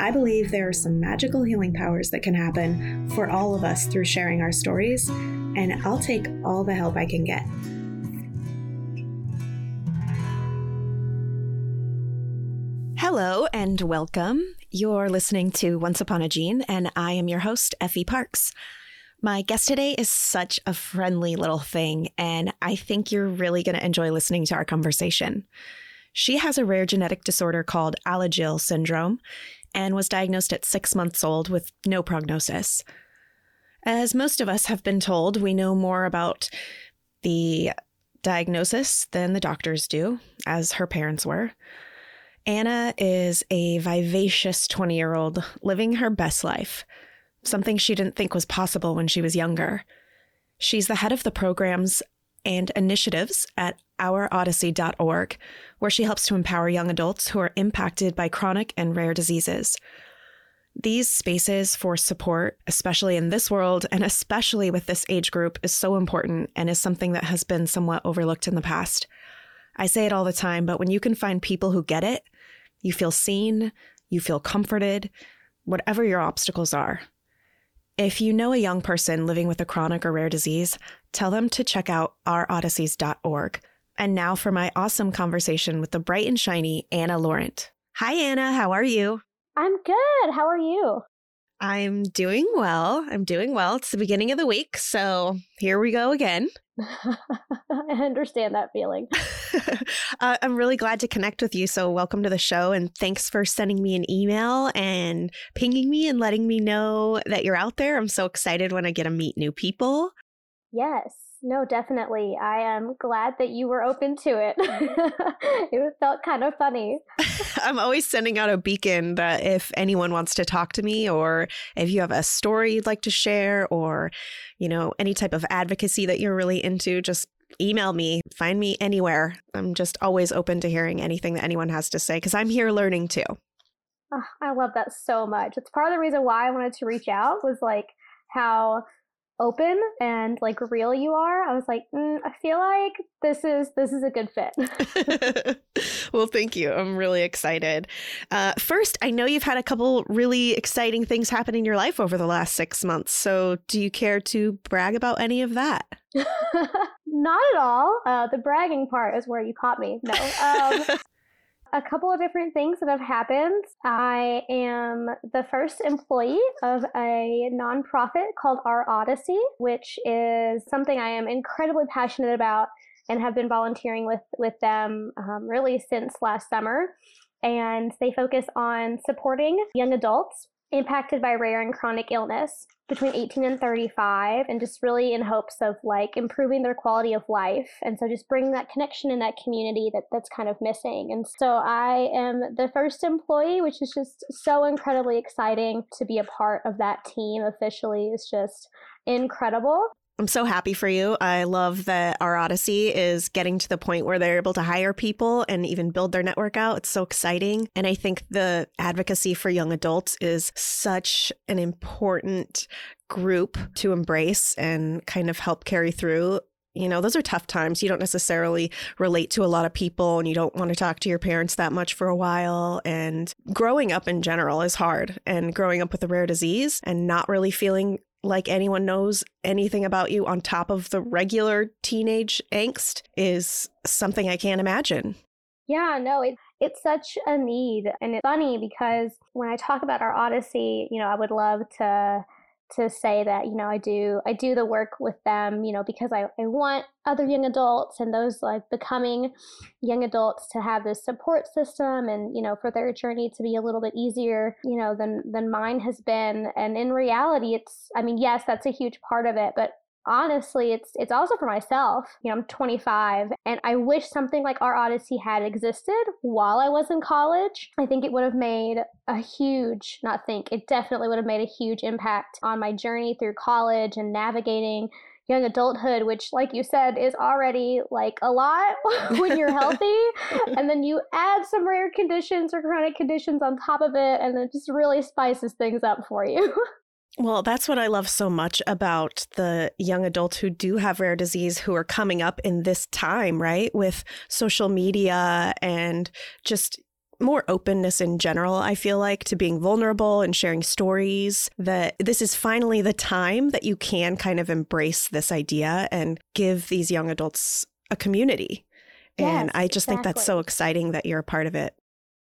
I believe there are some magical healing powers that can happen for all of us through sharing our stories, and I'll take all the help I can get. Hello and welcome. You're listening to Once Upon a Gene, and I am your host, Effie Parks. My guest today is such a friendly little thing, and I think you're really going to enjoy listening to our conversation. She has a rare genetic disorder called Alagille syndrome and was diagnosed at 6 months old with no prognosis. As most of us have been told, we know more about the diagnosis than the doctors do, as her parents were. Anna is a vivacious 20-year-old living her best life, something she didn't think was possible when she was younger. She's the head of the programs and initiatives at ourodyssey.org, where she helps to empower young adults who are impacted by chronic and rare diseases. These spaces for support, especially in this world and especially with this age group, is so important and is something that has been somewhat overlooked in the past. I say it all the time, but when you can find people who get it, you feel seen, you feel comforted, whatever your obstacles are. If you know a young person living with a chronic or rare disease, tell them to check out ourodyssies.org. And now for my awesome conversation with the bright and shiny Anna Laurent. Hi, Anna. How are you? I'm good. How are you? I'm doing well. It's the beginning of the week, so here we go again. I understand that feeling. I'm really glad to connect with you, so welcome to the show, and thanks for sending me an email and pinging me and letting me know that you're out there. I'm so excited when I get to meet new people. Yes. No, definitely. I am glad that you were open to it. It felt kind of funny. I'm always sending out a beacon that if anyone wants to talk to me, or if you have a story you'd like to share, or, you know, any type of advocacy that you're really into, just email me, find me anywhere. I'm just always open to hearing anything that anyone has to say, because I'm here learning too. Oh, I love that so much. It's part of the reason why I wanted to reach out, was like how open and like real you are. I was like, I feel like this is a good fit. Well, thank you. I'm really excited. First, I know you've had a couple really exciting things happen in your life over the last 6 months. So do you care to brag about any of that? Not at all. The bragging part is where you caught me. No. A couple of different things that have happened. I am the first employee of a nonprofit called Our Odyssey, which is something I am incredibly passionate about and have been volunteering with them really since last summer. And they focus on supporting young adults impacted by rare and chronic illness between 18 and 35, and just really in hopes of like improving their quality of life. And so just bringing that connection in that community that's kind of missing. And so I am the first employee, which is just so incredibly exciting to be a part of that team officially. Is just incredible. I'm so happy for you. I love that Our Odyssey is getting to the point where they're able to hire people and even build their network out. It's so exciting. And I think the advocacy for young adults is such an important group to embrace and kind of help carry through. You know, those are tough times. You don't necessarily relate to a lot of people, and you don't want to talk to your parents that much for a while. And growing up in general is hard. And growing up with a rare disease and not really feeling like anyone knows anything about you on top of the regular teenage angst is something I can't imagine. Yeah, no, it's such a need. And it's funny because when I talk about Our Odyssey, you know, I would love to say that, you know, I do the work with them, you know, because I want other young adults and those like becoming young adults to have this support system and, you know, for their journey to be a little bit easier, you know, than mine has been. And in reality, it's, I mean, yes, that's a huge part of it, but honestly, it's also for myself. You know, I'm 25, and I wish something like Our Odyssey had existed while I was in college. I think it would have made a huge, not think, it definitely would have made a huge impact on my journey through college and navigating young adulthood, which, like you said, is already like a lot when you're healthy. And then you add some rare conditions or chronic conditions on top of it, and it just really spices things up for you. Well, that's what I love so much about the young adults who do have rare disease who are coming up in this time, right? With social media and just more openness in general, I feel like, to being vulnerable and sharing stories, that this is finally the time that you can kind of embrace this idea and give these young adults a community. Yes, and I just think that's so exciting that you're a part of it.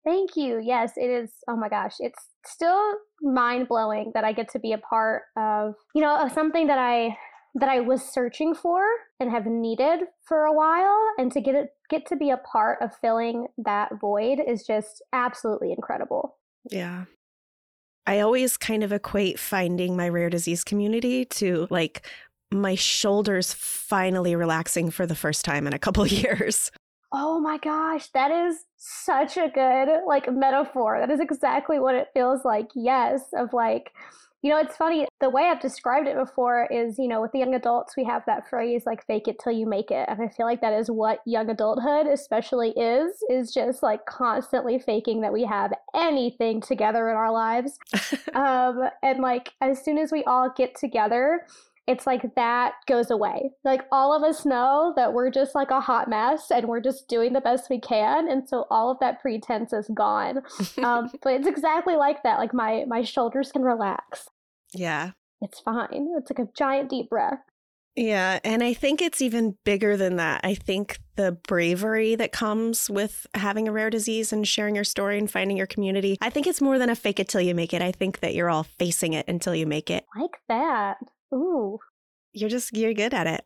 Thank you. Yes, it is. Oh my gosh. It's still mind-blowing that I get to be a part of, you know, of something that I was searching for and have needed for a while, and to get to be a part of filling that void is just absolutely incredible. Yeah. I always kind of equate finding my rare disease community to like my shoulders finally relaxing for the first time in a couple of years. Oh my gosh, that is such a good like metaphor. That is exactly what it feels like. Yes, of like, you know, it's funny, the way I've described it before is, you know, with the young adults, we have that phrase like fake it till you make it. And I feel like that is what young adulthood especially is just like constantly faking that we have anything together in our lives. And like, as soon as we all get together, it's like that goes away. Like all of us know that we're just like a hot mess and we're just doing the best we can. And so all of that pretense is gone. But it's exactly like that. Like my shoulders can relax. Yeah. It's fine. It's like a giant deep breath. Yeah. And I think it's even bigger than that. I think the bravery that comes with having a rare disease and sharing your story and finding your community, I think it's more than a fake it till you make it. I think that you're all facing it until you make it. Like that. Ooh. You're good at it.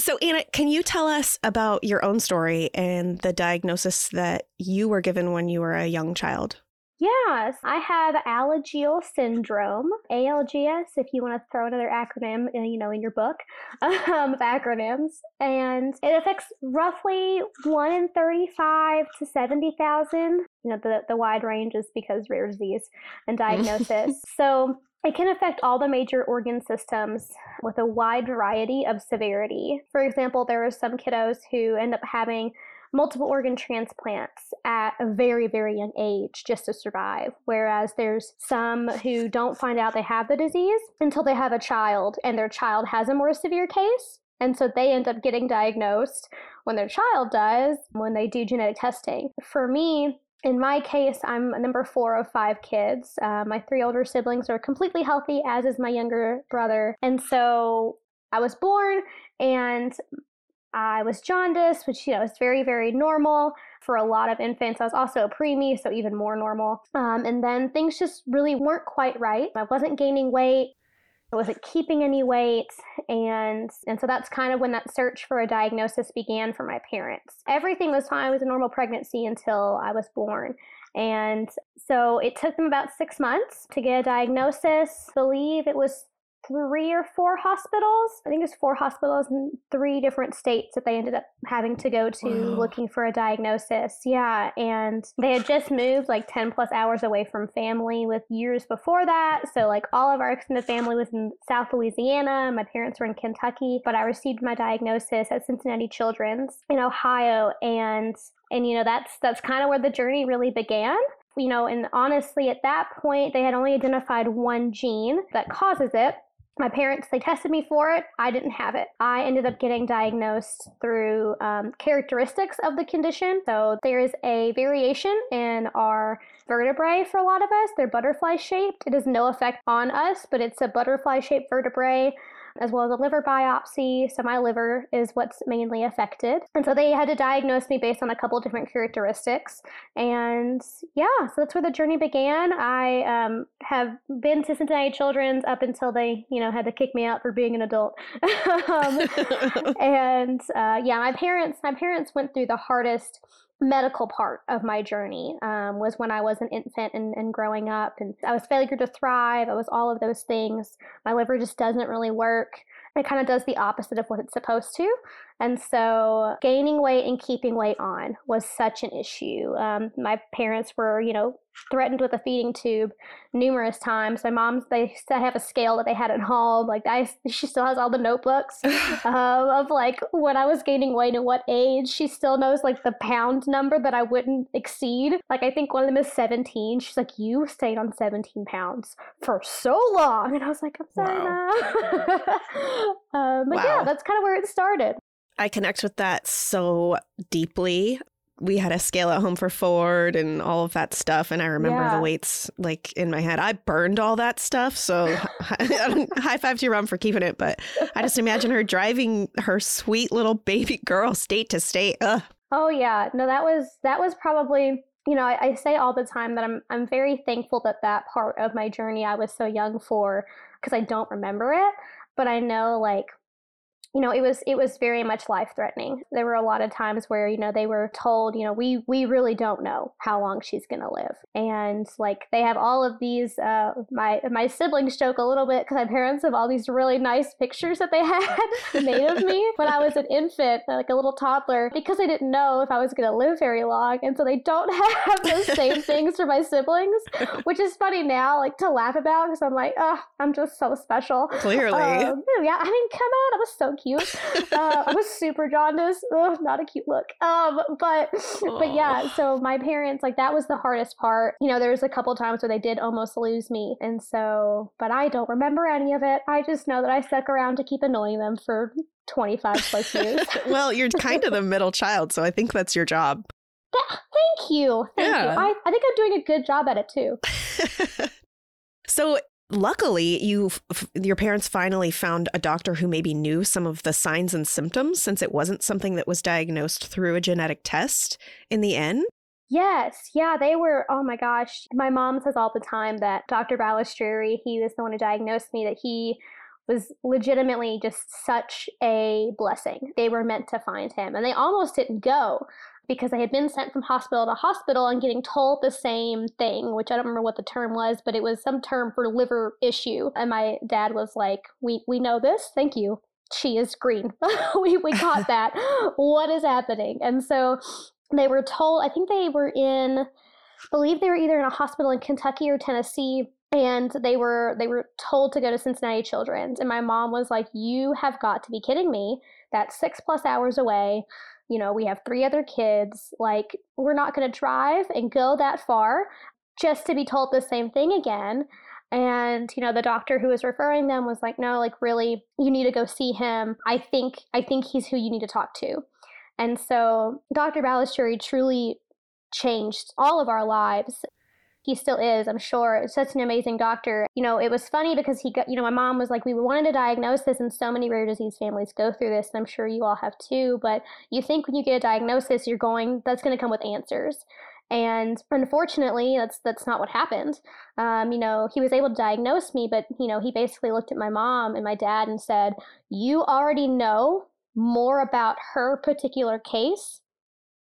So Anna, can you tell us about your own story and the diagnosis that you were given when you were a young child? Yes, I have Alagille syndrome, ALGS, if you want to throw another acronym, you know, in your book of acronyms. And it affects roughly 1 in 35 to 70,000. You know, the wide range is because rare disease and diagnosis. So it can affect all the major organ systems with a wide variety of severity. For example, there are some kiddos who end up having multiple organ transplants at a very, very young age just to survive, whereas there's some who don't find out they have the disease until they have a child and their child has a more severe case. And so they end up getting diagnosed when their child does, when they do genetic testing. For me, in my case, I'm number 4 of 5 kids. My 3 older siblings are completely healthy, as is my younger brother. And so I was born and I was jaundiced, which, you know, is very, very normal for a lot of infants. I was also a preemie, so even more normal. And then things just really weren't quite right. I wasn't gaining weight. I wasn't keeping any weight. And so that's kind of when that search for a diagnosis began for my parents. Everything was fine. It was a normal pregnancy until I was born. And so it took them about 6 months to get a diagnosis. I believe it was 3 or 4 hospitals. I think there's 4 hospitals in 3 different states that they ended up having to go to looking for a diagnosis. Yeah. And they had just moved like 10 plus hours away from family with years before that. So like all of our extended family was in South Louisiana. My parents were in Kentucky, but I received my diagnosis at Cincinnati Children's in Ohio. And you know, that's kind of where the journey really began. You know, and honestly, at that point, they had only identified one gene that causes it. My parents, they tested me for it. I didn't have it. I ended up getting diagnosed through characteristics of the condition. So there is a variation in our vertebrae for a lot of us. They're butterfly shaped. It has no effect on us, but it's a butterfly shaped vertebrae, as well as a liver biopsy. So my liver is what's mainly affected. And so they had to diagnose me based on a couple different characteristics. And yeah, so that's where the journey began. I have been to Cincinnati Children's up until they, you know, had to kick me out for being an adult. Yeah, my parents went through the hardest medical part of my journey was when I was an infant and growing up, and I was failure to thrive. I was all of those things. My liver just doesn't really work. It kind of does the opposite of what it's supposed to. And so gaining weight and keeping weight on was such an issue. My parents were, threatened with a feeding tube numerous times. My mom's, they still have a scale that they had at home. She still has all the notebooks of when I was gaining weight and what age. She still knows the pound number that I wouldn't exceed. I think one of them is 17. She's like, you stayed on 17 pounds for so long. And I was like, I'm sorry. Wow. Yeah, that's kind of where it started. I connect with that so deeply. We had a scale at home for Ford and all of that stuff. And I remember the weights in my head. I burned all that stuff. So high five to your mom for keeping it. But I just imagine her driving her sweet little baby girl state to state. Ugh. Oh, yeah. No, that was probably... I say all the time that I'm very thankful that part of my journey I was so young for, because I don't remember it, but I know it was very much life threatening. There were a lot of times where they were told we really don't know how long she's gonna live, and they have all of these. My siblings joke a little bit because my parents have all these really nice pictures that they had made of me when I was an infant, a little toddler, because they didn't know if I was gonna live very long, and so they don't have those same things for my siblings, which is funny now to laugh about because I'm I'm just so special. Clearly, yeah. I mean, come on, I was so cute. I was super jaundiced. Ugh, not a cute look. But yeah, so my parents, that was the hardest part. There was a couple times where they did almost lose me. And so, but I don't remember any of it. I just know that I stuck around to keep annoying them for 25 plus years. Well, you're kind of the middle child, so I think that's your job. Thank you. Thank you. I think I'm doing a good job at it too. So luckily, your parents finally found a doctor who maybe knew some of the signs and symptoms, since it wasn't something that was diagnosed through a genetic test in the end. Yes. Yeah, they were. Oh, my gosh. My mom says all the time that Dr. Balistrieri, he was the one who diagnosed me, that he was legitimately just such a blessing. They were meant to find him, and they almost didn't go, because I had been sent from hospital to hospital and getting told the same thing, which I don't remember what the term was, but it was some term for liver issue. And my dad was like, we know this. Thank you. She is green. we caught that. What is happening? And so they were told, I think they were either in a hospital in Kentucky or Tennessee. And they were told to go to Cincinnati Children's. And my mom was like, you have got to be kidding me. That's 6+ hours away. We have 3 other kids. We're not going to drive and go that far just to be told the same thing again. And, the doctor who was referring them was like, no, really, you need to go see him. I think he's who you need to talk to. And so Dr. Balistrieri truly changed all of our lives. He still is, I'm sure. It's such an amazing doctor. It was funny because he got, my mom was like, we wanted to diagnose this, and so many rare disease families go through this, and I'm sure you all have too, but you think when you get a diagnosis, that's going to come with answers. And unfortunately, that's not what happened. He was able to diagnose me, but, he basically looked at my mom and my dad and said, you already know more about her particular case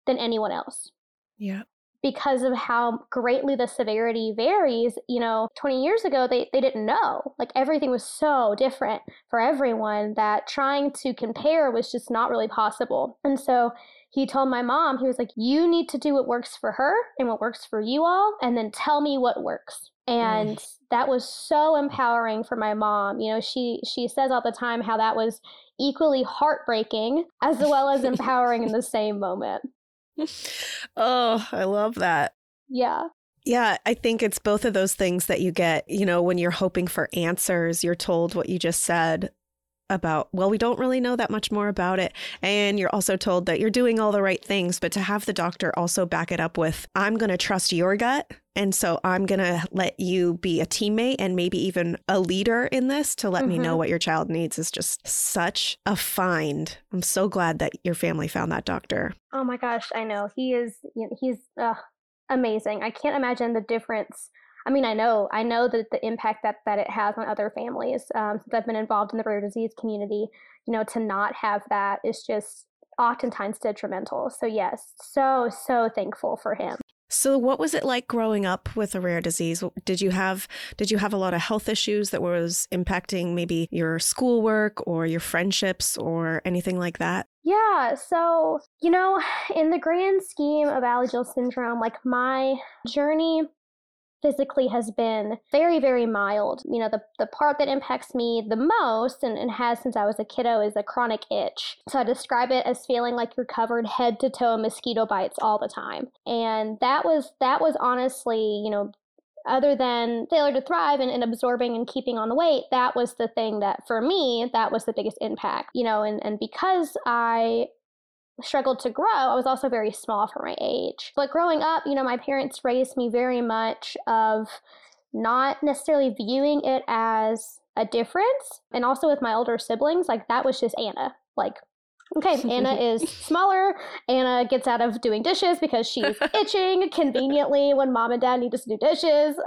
than anyone else. Yeah. Because of how greatly the severity varies, 20 years ago, they didn't know. Everything was so different for everyone that trying to compare was just not really possible. And so he told my mom, he was like, you need to do what works for her and what works for you all, and then tell me what works. And that was so empowering for my mom. She says all the time how that was equally heartbreaking as well as empowering in the same moment. Oh, I love that. Yeah. Yeah, I think it's both of those things that you get, when you're hoping for answers, you're told what you just said about, well, we don't really know that much more about it. And you're also told that you're doing all the right things, but to have the doctor also back it up with, I'm going to trust your gut. And so I'm going to let you be a teammate and maybe even a leader in this to let me know what your child needs is just such a find. I'm so glad that your family found that doctor. Oh my gosh, I know. He's amazing. I can't imagine the difference. I mean, I know that the impact that it has on other families since I've been involved in the rare disease community, to not have that is just oftentimes detrimental. So yes, so thankful for him. So what was it like growing up with a rare disease? Did you have a lot of health issues that was impacting maybe your schoolwork or your friendships or anything like that? Yeah. So, in the grand scheme of Alagille syndrome, my journey physically has been very, very mild. The part that impacts me the most and has since I was a kiddo is a chronic itch. So I describe it as feeling like you're covered head to toe in mosquito bites all the time. And that was honestly, other than failure to thrive and absorbing and keeping on the weight, that was the thing that for me, that was the biggest impact, and because I struggled to grow, I was also very small for my age. But growing up, my parents raised me very much of not necessarily viewing it as a difference. And also with my older siblings, that was just Anna. Okay, Anna is smaller. Anna gets out of doing dishes because she's itching conveniently when mom and dad need us to do dishes.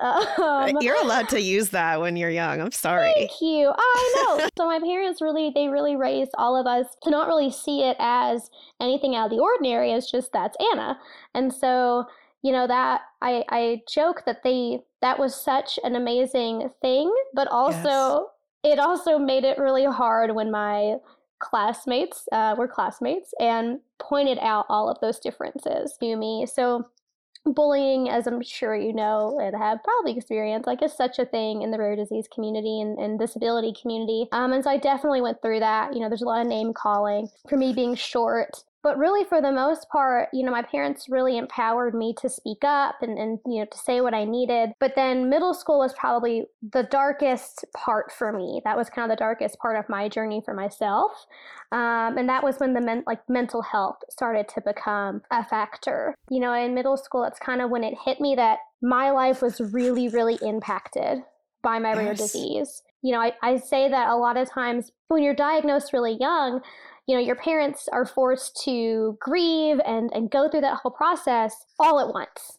You're allowed to use that when you're young. I'm sorry. Thank you. I know. So my parents really raised all of us to not really see it as anything out of the ordinary. It's just that's Anna. And so, that I joke that that was such an amazing thing, but also It also made it really hard when my classmates were classmates and pointed out all of those differences to me. So bullying, as I'm sure and have probably experienced, is such a thing in the rare disease community and disability community. And so I definitely went through that. There's a lot of name calling for me being short. But really, for the most part, my parents really empowered me to speak up and to say what I needed. But then middle school was probably the darkest part for me. That was kind of the darkest part of my journey for myself. And that was when the mental health started to become a factor. In middle school, that's kind of when it hit me that my life was really, really impacted by my rare disease. I say that a lot of times when you're diagnosed really young, your parents are forced to grieve and go through that whole process all at once,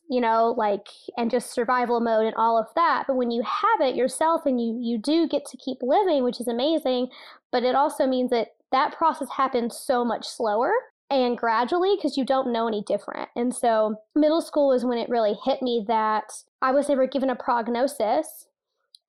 and just survival mode and all of that. But when you have it yourself and you do get to keep living, which is amazing, but it also means that process happens so much slower and gradually because you don't know any different. And so middle school was when it really hit me that I was never given a prognosis.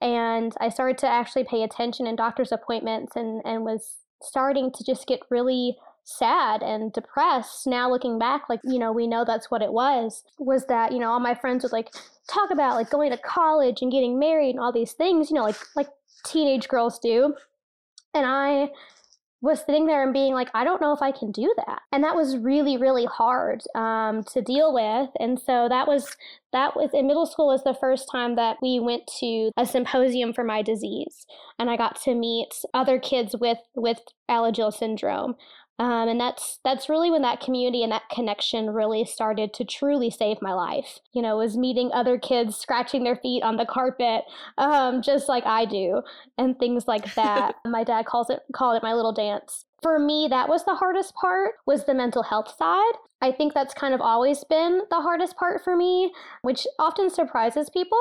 And I started to actually pay attention in doctor's appointments and was starting to just get really sad and depressed. Now looking back, we know that's what it was that, all my friends would talk about going to college and getting married and all these things, like teenage girls do. And I was sitting there and being I don't know if I can do that. And that was really, really hard to deal with. And so that was in middle school was the first time that we went to a symposium for my disease. And I got to meet other kids with Alagille syndrome. And that's really when that community and that connection really started to truly save my life. Was meeting other kids scratching their feet on the carpet, just like I do, and things like that. My dad called it my little dance. For me, that was the hardest part, was the mental health side. I think that's kind of always been the hardest part for me, which often surprises people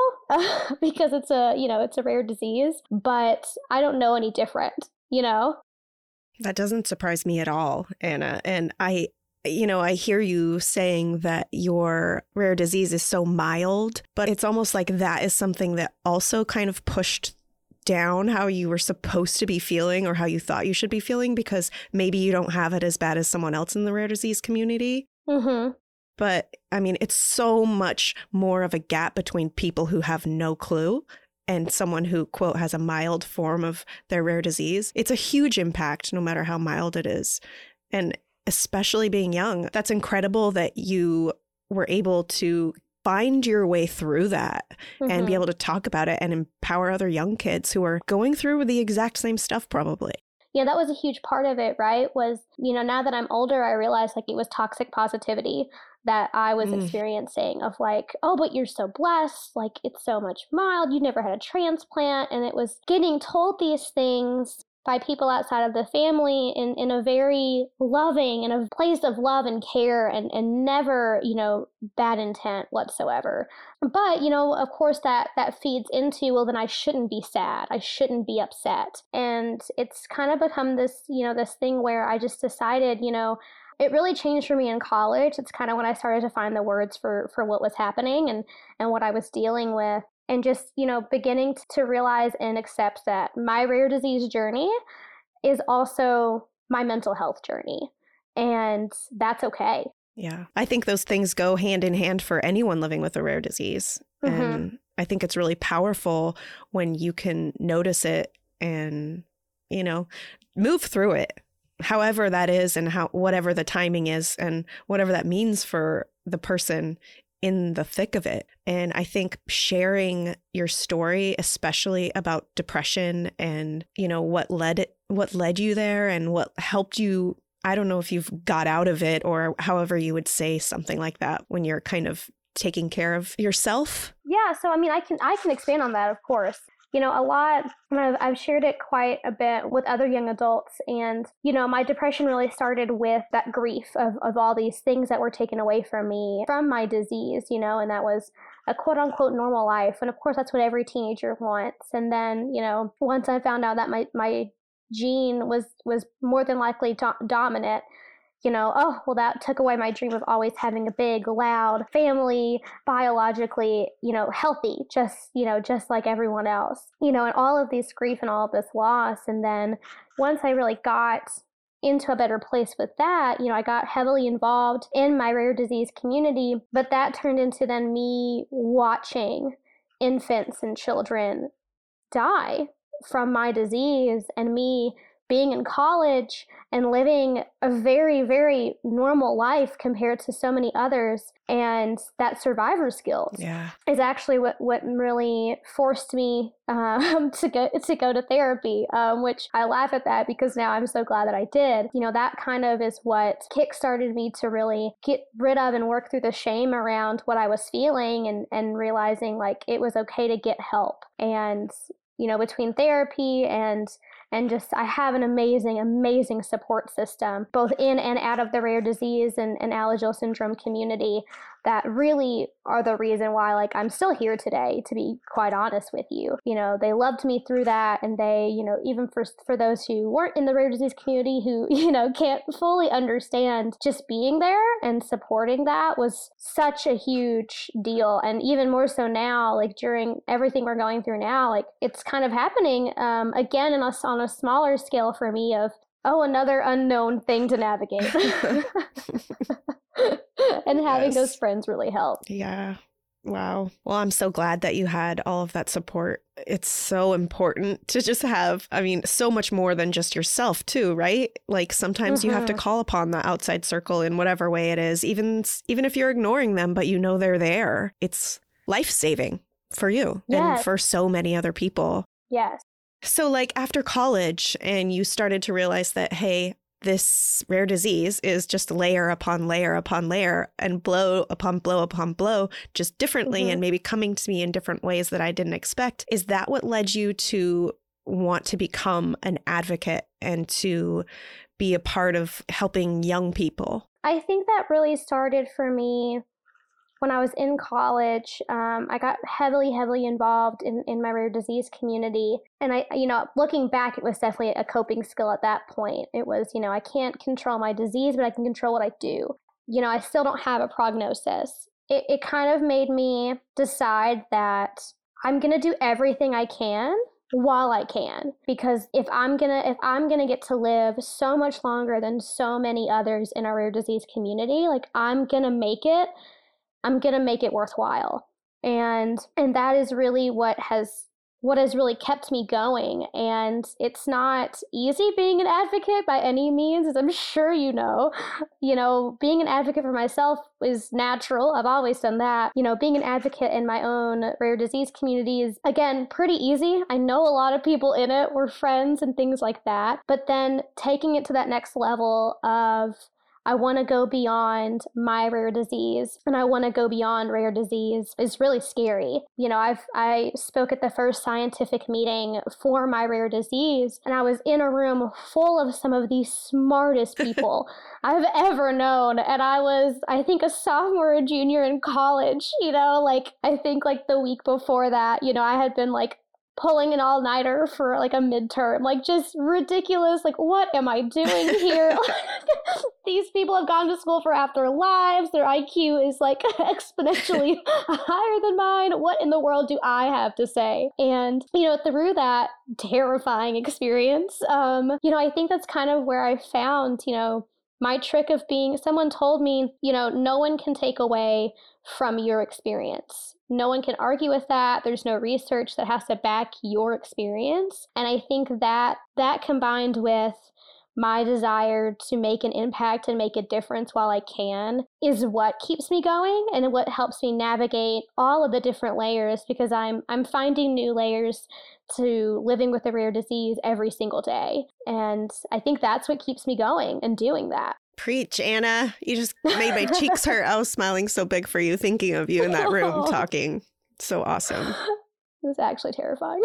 because it's a rare disease, but I don't know any different, That doesn't surprise me at all, Anna. And I hear you saying that your rare disease is so mild, but it's almost like that is something that also kind of pushed down how you were supposed to be feeling or how you thought you should be feeling, because maybe you don't have it as bad as someone else in the rare disease community. Mm-hmm. But I mean, it's so much more of a gap between people who have no clue and someone who, quote, has a mild form of their rare disease. It's a huge impact, no matter how mild it is. And especially being young, that's incredible that you were able to find your way through that and be able to talk about it and empower other young kids who are going through the exact same stuff, probably. Yeah, that was a huge part of it, right? Was, now that I'm older, I realized it was toxic positivity that I was experiencing of oh, but you're so blessed. It's so much mild. You never had a transplant. And it was getting told these things by people outside of the family in a very loving and a place of love and care and never, bad intent whatsoever. But, of course, that feeds into, well, then I shouldn't be sad. I shouldn't be upset. And it's kind of become this, this thing where I just decided, it really changed for me in college. It's kind of when I started to find the words for what was happening and what I was dealing with. And just, you know, beginning to realize and accept that my rare disease journey is also my mental health journey. And that's okay. Yeah. I think those things go hand in hand for anyone living with a rare disease. Mm-hmm. And I think it's really powerful when you can notice it and, you know, move through it, however that is and how whatever the timing is and whatever that means for the person in the thick of it. And I think sharing your story, especially about depression and, you know, what led you there and what helped you, I don't know if you've got out of it or however you would say something like that when you're kind of taking care of yourself. Yeah. So, I mean, I can expand on that, of course. You know, a lot, and I've shared it quite a bit with other young adults. And, you know, my depression really started with that grief of all these things that were taken away from me from my disease, you know, and that was a quote unquote normal life. And of course, that's what every teenager wants. And then, you know, once I found out that my gene was more than likely dominant, you know, oh, well, that took away my dream of always having a big, loud family, biologically, you know, healthy, just like everyone else, you know, and all of this grief and all of this loss. And then once I really got into a better place with that, you know, I got heavily involved in my rare disease community, but that turned into then me watching infants and children die from my disease and me being in college and living a very, very normal life compared to so many others. And that survivor's guilt is actually what really forced me to go to therapy, which I laugh at that because now I'm so glad that I did. You know, that kind of is what kickstarted me to really get rid of and work through the shame around what I was feeling and realizing like it was okay to get help. And, you know, between therapy and just, I have an amazing, amazing support system, both in and out of the rare disease and Alagille syndrome community that really are the reason why, like, I'm still here today, to be quite honest with you. You know, they loved me through that. And they, you know, even for those who weren't in the rare disease community who, you know, can't fully understand, just being there and supporting that was such a huge deal. And even more so now, like during everything we're going through now, like it's kind of happening again on a smaller scale for me of, oh, another unknown thing to navigate. And having those friends really helped. Yeah. Wow. Well, I'm so glad that you had all of that support. It's so important to just have, I mean, so much more than just yourself too, right? Like sometimes you have to call upon the outside circle in whatever way it is, even if you're ignoring them, but you know they're there. It's life-saving for you and for so many other people. Yes. So like after college and you started to realize that, hey, this rare disease is just layer upon layer upon layer and blow upon blow upon blow, just differently and maybe coming to me in different ways that I didn't expect. Is that what led you to want to become an advocate and to be a part of helping young people? I think that really started for me when I was in college. I got heavily involved in my rare disease community. And I, you know, looking back, it was definitely a coping skill at that point. It was, you know, I can't control my disease, but I can control what I do. You know, I still don't have a prognosis. It kind of made me decide that I'm going to do everything I can while I can, because if I'm gonna get to live so much longer than so many others in our rare disease community, like I'm going to make it worthwhile. And that is really what has really kept me going. And it's not easy being an advocate by any means, as I'm sure you know. You know, being an advocate for myself is natural. I've always done that. You know, being an advocate in my own rare disease community is, again, pretty easy. I know a lot of people in it. We're friends and things like that. But then taking it to that next level of, I want to go beyond my rare disease and I want to go beyond rare disease is really scary. You know, I spoke at the first scientific meeting for my rare disease and I was in a room full of some of the smartest people I've ever known. And I was, I think, a sophomore or junior in college, you know, like I think like the week before that, you know, I had been like pulling an all-nighter for like a midterm, like just ridiculous. Like, what am I doing here? These people have gone to school for half their lives. Their IQ is like exponentially higher than mine. What in the world do I have to say? And, you know, through that terrifying experience, you know, I think that's kind of where I found, you know, my trick of being, someone told me, you know, no one can take away from your experience. No one can argue with that. There's no research that has to back your experience. And I think that that combined with my desire to make an impact and make a difference while I can is what keeps me going and what helps me navigate all of the different layers, because I'm finding new layers to living with a rare disease every single day. And I think that's what keeps me going and doing that. Preach, Anna. You just made my cheeks hurt. I was smiling so big for you, thinking of you in that room talking. So awesome. It was actually terrifying.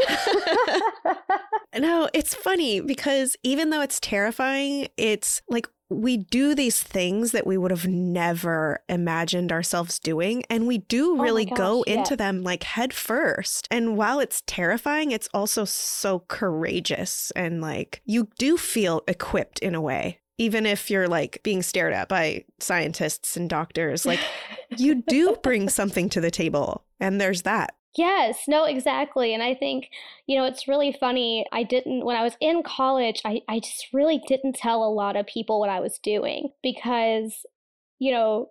No, it's funny because even though it's terrifying, it's like we do these things that we would have never imagined ourselves doing. And we do really into them like head first. And while it's terrifying, it's also so courageous. And like you do feel equipped in a way. Even if you're like being stared at by scientists and doctors, like you do bring something to the table. And there's that. Yes, no, exactly. And I think, you know, it's really funny. When I was in college, I just really didn't tell a lot of people what I was doing because, you know,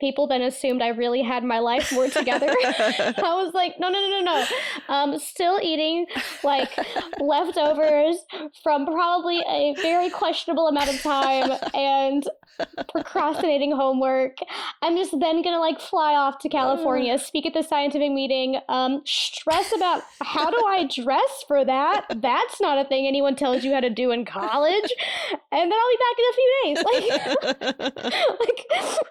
people then assumed I really had my life more together. I was like, no. Still eating like leftovers from probably a very questionable amount of time and procrastinating homework. I'm just then going to like fly off to California, speak at the scientific meeting, stress about how do I dress for that? That's not a thing anyone tells you how to do in college. And then I'll be back in a few days. Like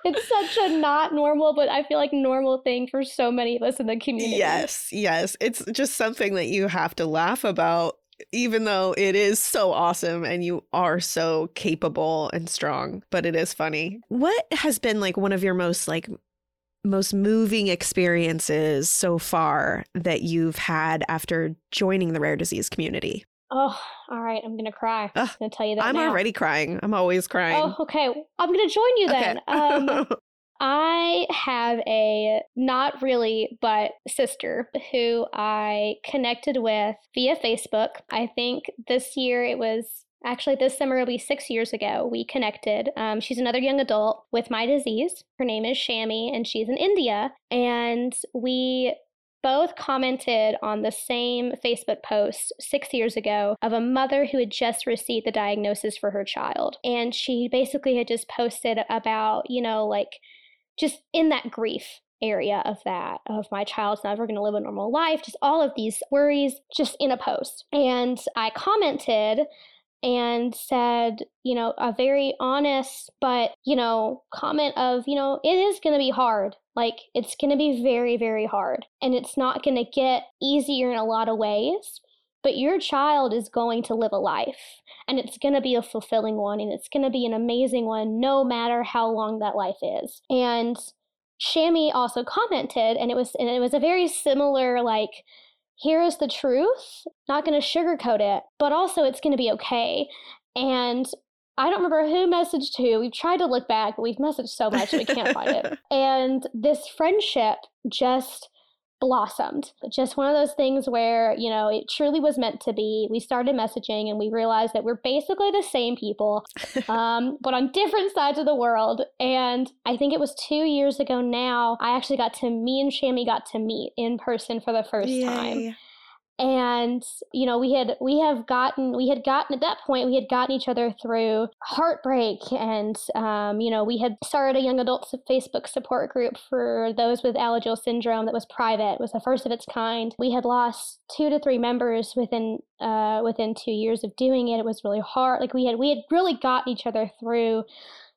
it's such a not normal, but I feel like normal thing for so many of us in the community. Yes. It's just something that you have to laugh about, even though it is so awesome and you are so capable and strong, but it is funny. What has been like one of your most moving experiences so far that you've had after joining the rare disease community? Oh, all right. I'm going to cry. I'm going to tell you that I'm already crying. I'm always crying. Oh, okay. I'm going to join you then. Okay. I have sister who I connected with via Facebook. I think this summer it'll be 6 years ago, we connected. She's another young adult with my disease. Her name is Shammy and she's in India. And we both commented on the same Facebook post 6 years ago of a mother who had just received the diagnosis for her child. And she basically had just posted about, you know, like just in that grief area of my child's never going to live a normal life, just all of these worries just in a post. And I commented and said, you know, a very honest, but, you know, comment of, you know, it is going to be hard. Like, it's going to be very, very hard. And it's not going to get easier in a lot of ways. But your child is going to live a life. And it's going to be a fulfilling one. And it's going to be an amazing one, no matter how long that life is. And Shammy also commented, and it was a very similar, like, here is the truth, not going to sugarcoat it, but also it's going to be okay. And I don't remember who messaged who. We've tried to look back, but we've messaged so much we can't find it. And this friendship just blossomed. Just one of those things where, you know, it truly was meant to be. We started messaging and we realized that we're basically the same people, but on different sides of the world. And I think it was 2 years ago now, me and Shammy got to meet in person for the first time. And, you know, we had gotten at that point, we had gotten each other through heartbreak. And, you know, we had started a young adult Facebook support group for those with Alagille syndrome that was private. It was the first of its kind. We had lost 2 to 3 members within 2 years of doing it. It was really hard. Like we had really gotten each other through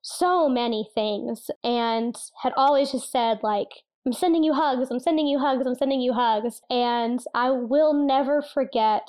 so many things and had always just said like, I'm sending you hugs, I'm sending you hugs, I'm sending you hugs. And I will never forget,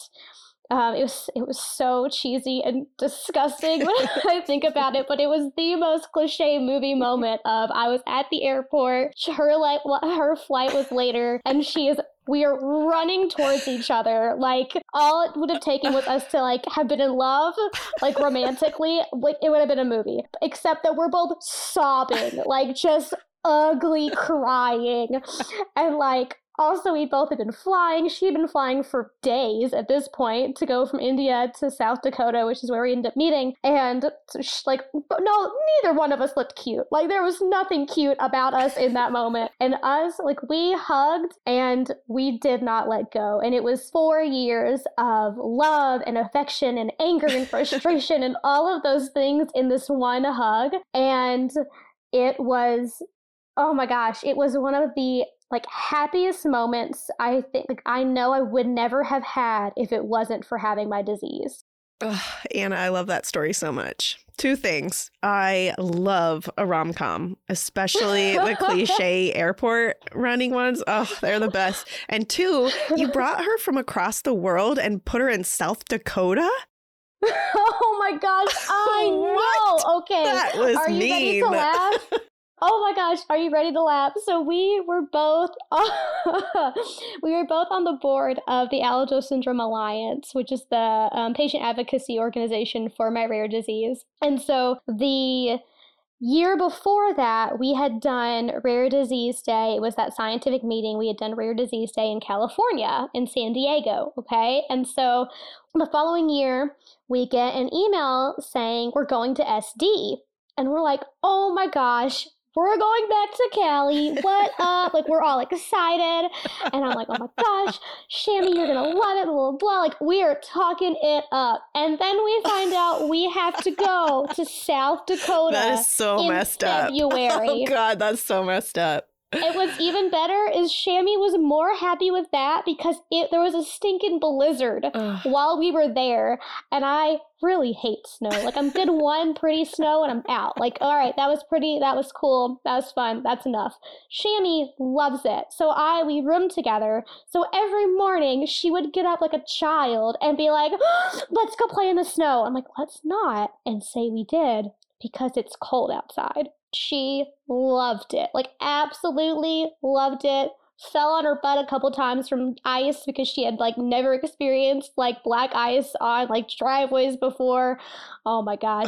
it was so cheesy and disgusting when I think about it, but it was the most cliche movie moment of I was at the airport, her flight was later, and she is we are running towards each other. Like, all it would have taken with us to, like, have been in love, like, romantically, like, it would have been a movie. Except that we're both sobbing, like, just ugly crying. And, like, also, we both had been flying. She'd been flying for days at this point to go from India to South Dakota, which is where we ended up meeting. And like, no, neither one of us looked cute. Like, there was nothing cute about us in that moment. And us, like, we hugged and we did not let go. And it was 4 years of love and affection and anger and frustration and all of those things in this one hug. And it was, oh my gosh, it was one of the, like, happiest moments I think, like, I know I would never have had if it wasn't for having my disease. Ugh, Anna, I love that story so much. Two things. I love a rom-com, especially the cliche airport running ones. Oh, they're the best. And two, you brought her from across the world and put her in South Dakota? Oh my gosh, I know. Okay. That was mean. Are you ready to laugh? Oh my gosh, are you ready to laugh? So we were both on the board of the Alagille Syndrome Alliance, which is the patient advocacy organization for my rare disease. And so the year before that, we had done Rare Disease Day. It was that scientific meeting. We had done Rare Disease Day in California, in San Diego, okay? And so the following year, we get an email saying we're going to SD. And we're like, oh my gosh, we're going back to Cali. What up? Like, we're all excited. And I'm like, oh my gosh, Shammy, you're going to love it, blah, blah, blah. Like, we are talking it up. And then we find out we have to go to South Dakota. That is so messed up. February. Oh, God, that's so messed up. And what's even better is Shammy was more happy with that because there was a stinking blizzard while we were there. And I really hate snow. Like, I'm good one pretty snow and I'm out. Like, all right, that was pretty. That was cool. That was fun. That's enough. Shammy loves it. So we roomed together. So every morning she would get up like a child and be like, let's go play in the snow. I'm like, let's not. And say we did because it's cold outside. She loved it, like, absolutely loved it. Fell on her butt a couple times from ice because she had, like, never experienced, like, black ice on, like, driveways before. Oh my gosh.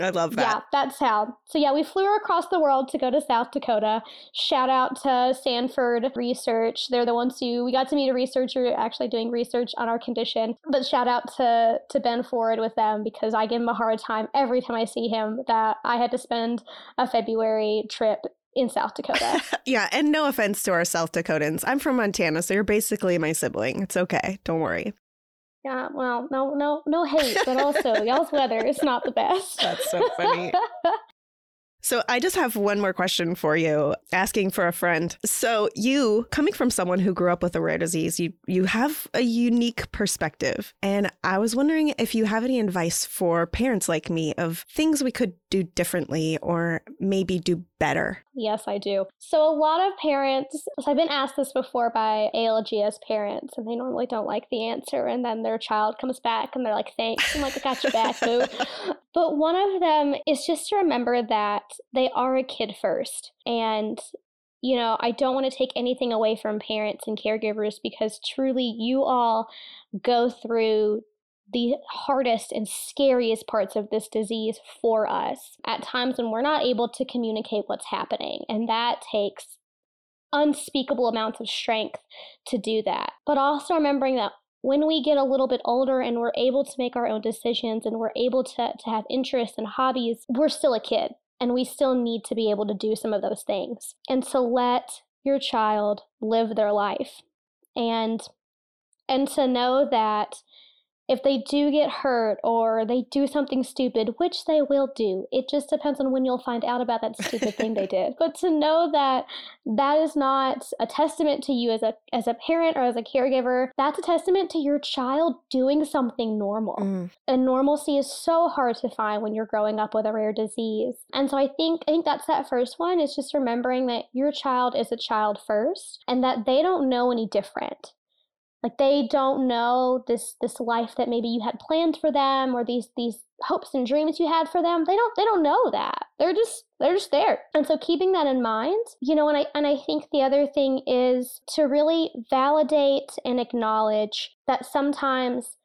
I love that. Yeah, that's how. So yeah, we flew her across the world to go to South Dakota. Shout out to Sanford Research. They're the ones who, we got to meet a researcher actually doing research on our condition, but shout out to Ben Ford with them because I give him a hard time every time I see him that I had to spend a February trip in South Dakota. Yeah, and no offense to our South Dakotans. I'm from Montana, so you're basically my sibling. It's okay. Don't worry. Yeah, well, no hate, but also y'all's weather is not the best. That's so funny. So I just have one more question for you, asking for a friend. So you, coming from someone who grew up with a rare disease, you have a unique perspective. And I was wondering if you have any advice for parents like me of things we could do differently or maybe do better. Yes, I do. So a lot of parents, I've been asked this before by ALGS parents, and they normally don't like the answer. And then their child comes back and they're like, thanks. I'm like, I got your back, boo. But one of them is just to remember that they are a kid first. And, you know, I don't want to take anything away from parents and caregivers because truly you all go through the hardest and scariest parts of this disease for us at times when we're not able to communicate what's happening. And that takes unspeakable amounts of strength to do that. But also remembering that when we get a little bit older and we're able to make our own decisions and we're able to have interests and hobbies, we're still a kid and we still need to be able to do some of those things. And to let your child live their life and to know that if they do get hurt or they do something stupid, which they will do, it just depends on when you'll find out about that stupid thing they did. But to know that that is not a testament to you as a parent or as a caregiver, that's a testament to your child doing something normal. And normalcy is so hard to find when you're growing up with a rare disease. And so I think that's that first one, is just remembering that your child is a child first and that they don't know any different. Like, they don't know this life that maybe you had planned for them or these hopes and dreams you had for them, they don't know that. They're just there. And so keeping that in mind, you know, and I think the other thing is to really validate and acknowledge that sometimes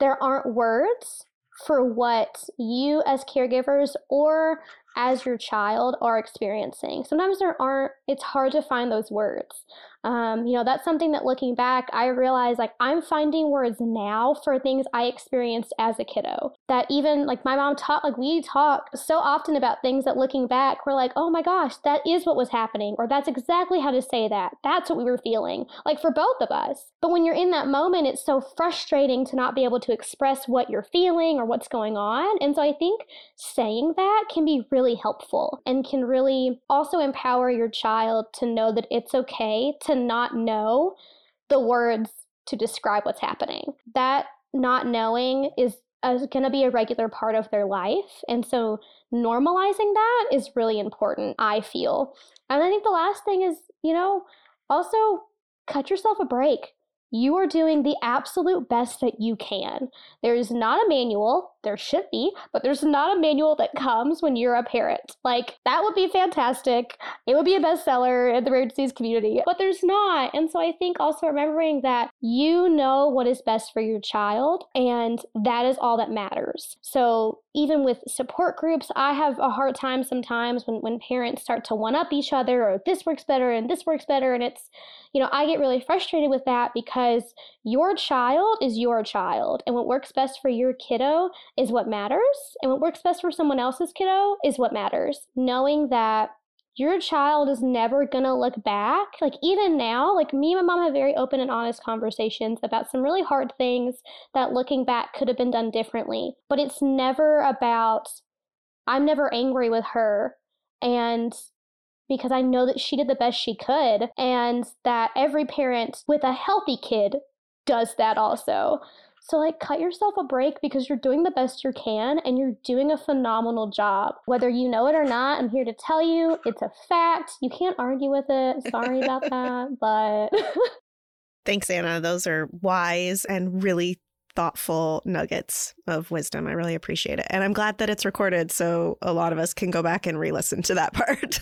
there aren't words for what you as caregivers or as your child are experiencing. Sometimes there aren't, it's hard to find those words. You know, that's something that looking back, I realized like I'm finding words now for things I experienced as a kiddo that even like my mom taught, like we talk so often about things that looking back, we're like, oh my gosh, that is what was happening. Or that's exactly how to say that. That's what we were feeling, like for both of us. But when you're in that moment, it's so frustrating to not be able to express what you're feeling or what's going on. And so I think saying that can be really helpful and can really also empower your child to know that it's okay to not know the words to describe what's happening. That not knowing is going to be a regular part of their life. And so normalizing that is really important, I feel. And I think the last thing is, you know, also cut yourself a break. You are doing the absolute best that you can. There is not a manual. There should be, but there's not a manual that comes when you're a parent. Like, that would be fantastic. It would be a bestseller in the rare disease community, but there's not. And so I think also remembering that you know what is best for your child, and that is all that matters. So even with support groups, I have a hard time sometimes when parents start to one-up each other, or this works better and this works better. And it's, you know, I get really frustrated with that because your child is your child, and what works best for your kiddo is what matters, and what works best for someone else's kiddo is what matters. Knowing that your child is never gonna look back. Like even now, like me and my mom have very open and honest conversations about some really hard things that looking back could have been done differently. But it's never about, I'm never angry with her, and because I know that she did the best she could, and that every parent with a healthy kid does that also. So like cut yourself a break because you're doing the best you can and you're doing a phenomenal job. Whether you know it or not, I'm here to tell you it's a fact. You can't argue with it. Sorry about that, but. Thanks, Anna. Those are wise and really thoughtful nuggets of wisdom. I really appreciate it. And I'm glad that it's recorded so a lot of us can go back and re-listen to that part.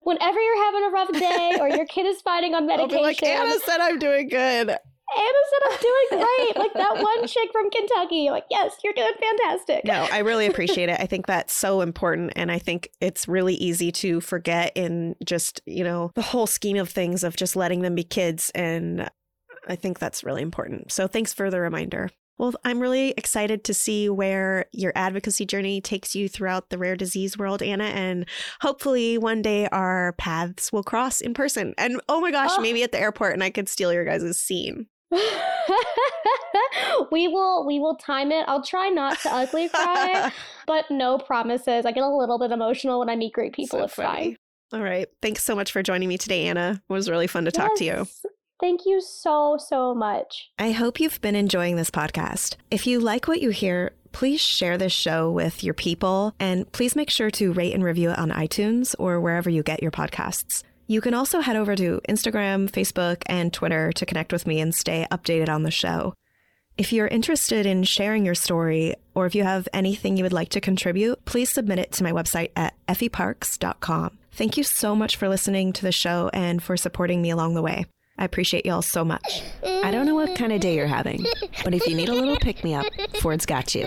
Whenever you're having a rough day or your kid is fighting on medication. I'll be like, Anna said I'm doing good. Anna said, I'm doing great. Like that one chick from Kentucky. Like, yes, you're doing fantastic. No, I really appreciate it. I think that's so important. And I think it's really easy to forget in just, you know, the whole scheme of things of just letting them be kids. And I think that's really important. So thanks for the reminder. Well, I'm really excited to see where your advocacy journey takes you throughout the rare disease world, Anna, and hopefully one day our paths will cross in person. And oh my gosh, maybe at the airport, and I could steal your guys' scene. We will time it. I'll try not to ugly cry, but no promises. I get a little bit emotional when I meet great people. So it's fine. All right. Thanks so much for joining me today, Anna. It was really fun to talk to you. Thank you so, so much. I hope you've been enjoying this podcast. If you like what you hear, please share this show with your people, and please make sure to rate and review it on iTunes or wherever you get your podcasts. You can also head over to Instagram, Facebook, and Twitter to connect with me and stay updated on the show. If you're interested in sharing your story, or if you have anything you would like to contribute, please submit it to my website at effieparks.com. Thank you so much for listening to the show and for supporting me along the way. I appreciate y'all so much. I don't know what kind of day you're having, but if you need a little pick-me-up, Ford's got you.